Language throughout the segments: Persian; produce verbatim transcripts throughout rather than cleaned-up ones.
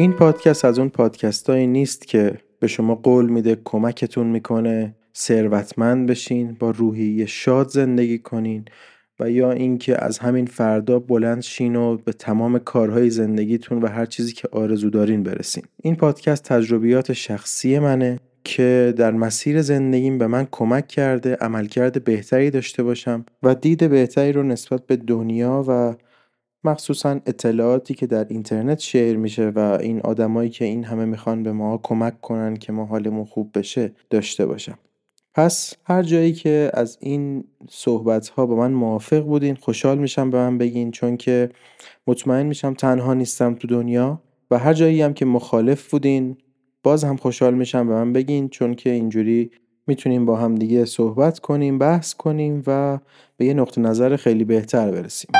این پادکست از اون پادکستایی نیست که به شما قول میده کمکتون میکنه ثروتمند بشین، با روحیه شاد زندگی کنین و یا اینکه از همین فردا بلند شین و به تمام کارهای زندگیتون و هر چیزی که آرزو دارین برسین. این پادکست تجربیات شخصی منه که در مسیر زندگیم به من کمک کرده عملکرد بهتری داشته باشم و دید بهتری رو نسبت به دنیا و مخصوصا اطلاعاتی که در اینترنت شیر میشه و این آدمایی که این همه میخوان به ما کمک کنن که ما حالمون خوب بشه داشته باشم. پس هر جایی که از این صحبت‌ها با من موافق بودین خوشحال میشم به من بگین، چون که مطمئن میشم تنها نیستم تو دنیا، و هر جایی هم که مخالف بودین باز هم خوشحال میشم به من بگین، چون که اینجوری میتونیم با هم دیگه صحبت کنیم، بحث کنیم و به یه نقطه نظر خیلی بهتر برسیم.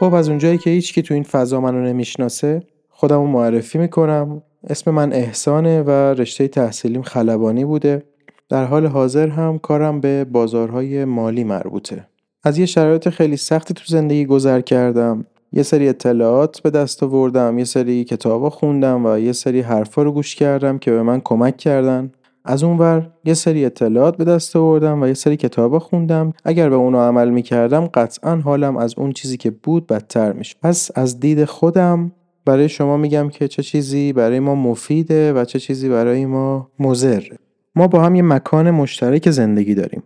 خب از اونجایی که هیچ کی تو این فضا منو نمیشناسه خودم رو معرفی میکنم. اسم من احسانه و رشته تحصیلیم خلبانی بوده. در حال حاضر هم کارم به بازارهای مالی مربوطه. از یه شرایط خیلی سختی تو زندگی گذر کردم. یه سری اطلاعات به دست آوردم، یه سری کتابا خوندم و یه سری حرفا رو گوش کردم که به من کمک کردن. از اونور یه سری اطلاعات به دست آوردم و یه سری کتابا خوندم. اگر به اونا عمل میکردم قطعاً حالم از اون چیزی که بود بدتر میشد. پس از دید خودم برای شما میگم که چه چیزی برای ما مفیده و چه چیزی برای ما مضره. ما با هم یه مکان مشترک زندگی داریم.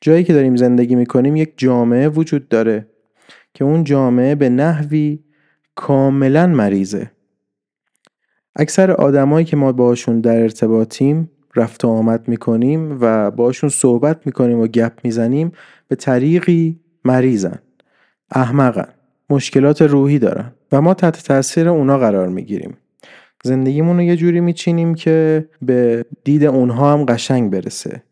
جایی که داریم زندگی میکنیم یک جامعه وجود داره که اون جامعه به نحوی کاملا مریضه. اکثر آدمایی که ما باشون در ارتباطیم، رفت و آمد میکنیم و باشون صحبت میکنیم و گپ میزنیم، به طریقی مریضن، احمقن، مشکلات روحی دارن و ما تحت تاثیر اونا قرار میگیریم. زندگیمون رو یه جوری میچینیم که به دید اونها هم قشنگ برسه،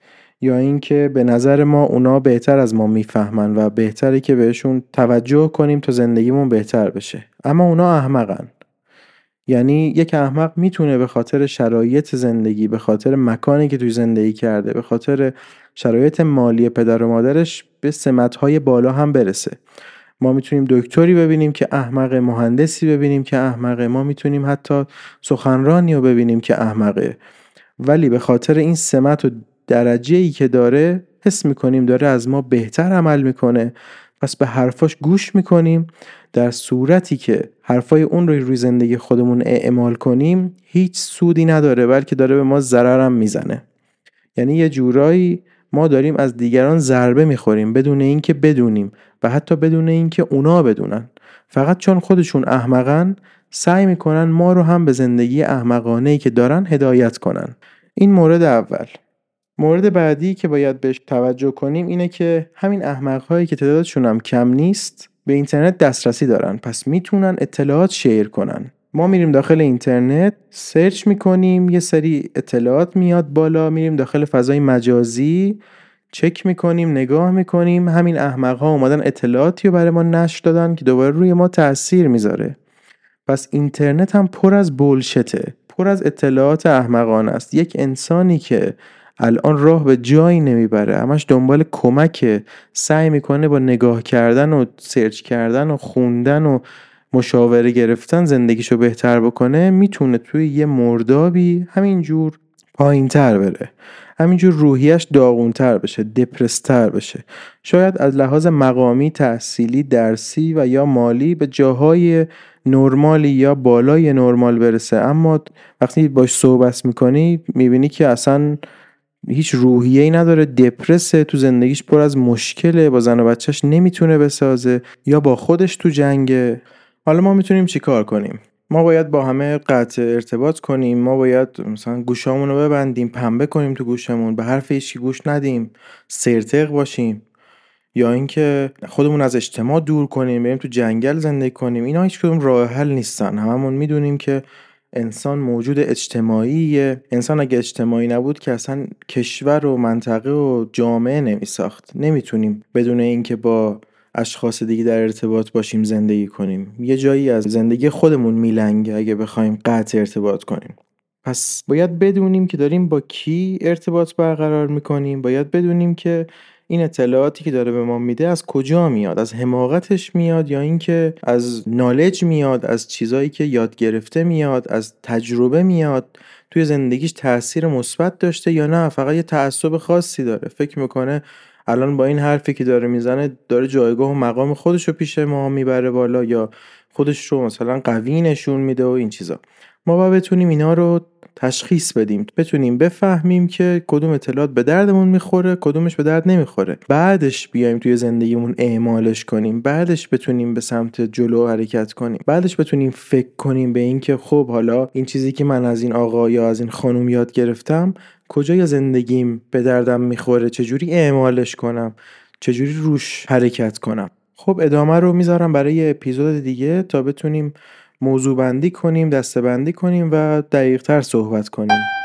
یا اینکه به نظر ما اونا بهتر از ما میفهمن و بهتره که بهشون توجه کنیم تا زندگیمون بهتر بشه. اما اونا احمقن. یعنی یک احمق میتونه به خاطر شرایط زندگی، به خاطر مکانی که توی زندگی کرده، به خاطر شرایط مالی پدر و مادرش به سمت‌های بالا هم برسه. ما میتونیم دکتری ببینیم که احمقه، مهندسی ببینیم که احمقه، ما میتونیم حتی سخنرانی رو ببینیم که احمقه، ولی به خاطر این سمت و درجه‌ای که داره حس میکنیم داره از ما بهتر عمل میکنه، پس به حرفاش گوش میکنیم. در صورتی که حرفای اون رو روی زندگی خودمون اعمال کنیم هیچ سودی نداره، بلکه داره به ما ضرر هم میزنه. یعنی یه جورایی ما داریم از دیگران ضربه میخوریم بدون اینکه بدونیم و حتی بدون اینکه اونا بدونن، فقط چون خودشون احمقن سعی میکنن ما رو هم به زندگی احمقانه‌ای که دارن هدایت کنن. این مورد اول. مورد بعدی که باید بهش توجه کنیم اینه که همین احمق‌هایی که تعدادشون هم کم نیست به اینترنت دسترسی دارن، پس میتونن اطلاعات شیر کنن. ما میریم داخل اینترنت سرچ میکنیم، یه سری اطلاعات میاد بالا، میریم داخل فضای مجازی چک میکنیم، نگاه میکنیم، همین احمق‌ها اومدن اطلاعاتی رو برای ما نشر دادن که دوباره روی ما تأثیر میذاره. پس اینترنت هم پر از بولشته، پر از اطلاعات احمقانه است. یک انسانی که الان راه به جایی نمیبره، همش دنبال کمکه، سعی میکنه با نگاه کردن و سرچ کردن و خوندن و مشاوره گرفتن زندگیشو بهتر بکنه، میتونه توی یه مردابی همینجور پایین‌تر بره، همینجور روحیش داغونتر بشه، دپرستر بشه. شاید از لحاظ مقامی، تحصیلی، درسی و یا مالی به جاهای نرمالی یا بالای نرمال برسه، اما وقتی باش صحبت میکنی میبینی که اصلا هیچ روحیه‌ای نداره، دپرسه، تو زندگیش پر از مشکله، با زن و بچهش نمیتونه بسازه یا با خودش تو جنگه. حالا ما میتونیم چی کار کنیم؟ ما باید با همه قطع ارتباط کنیم، ما باید مثلا گوشامون رو ببندیم، پنبه کنیم تو گوشمون، به حرف هیچکی گوش ندیم، سرتق باشیم، یا اینکه خودمون از اجتماع دور کنیم، بریم تو جنگل زندگی کنیم. اینا هیچ کدوم راه حل نیستن. هممون میدونیم که انسان موجود اجتماعیه. انسان اگه اجتماعی نبود که اصلا کشور و منطقه و جامعه نمی ساخت. نمیتونیم بدون اینکه با اشخاص دیگه در ارتباط باشیم زندگی کنیم. یه جایی از زندگی خودمون میلنگه اگه بخوایم قطع ارتباط کنیم. پس باید بدونیم که داریم با کی ارتباط برقرار میکنیم. باید بدونیم که این اطلاعاتی که داره به ما میده از کجا میاد؟ از حماقتش میاد یا اینکه از نالج میاد، از چیزایی که یاد گرفته میاد، از تجربه میاد؟ توی زندگیش تأثیر مثبت داشته یا نه فقط یه تعصب خاصی داره، فکر میکنه الان با این حرفی که داره میزنه داره جایگاه و مقام خودش رو پیش ما میبره بالا یا خودش رو مثلا قوی نشون میده و این چیزا. ما باید بتونیم اینا رو تشخیص بدیم، بتونیم بفهمیم که کدوم اطلاعات به دردمون میخوره، کدومش به درد نمیخوره، بعدش بیایم توی زندگیمون اعمالش کنیم، بعدش بتونیم به سمت جلو حرکت کنیم، بعدش بتونیم فکر کنیم به این که خب حالا این چیزی که من از این آقا یا از این خانم یاد گرفتم کجای زندگیم به دردم میخوره، چجوری اعمالش کنم، چجوری روش حرکت کنم. خب ادامه رو میذارم برای یه اپیزود دیگه تا بتونیم موضوع بندی کنیم، دسته بندی کنیم و دقیق‌تر صحبت کنیم.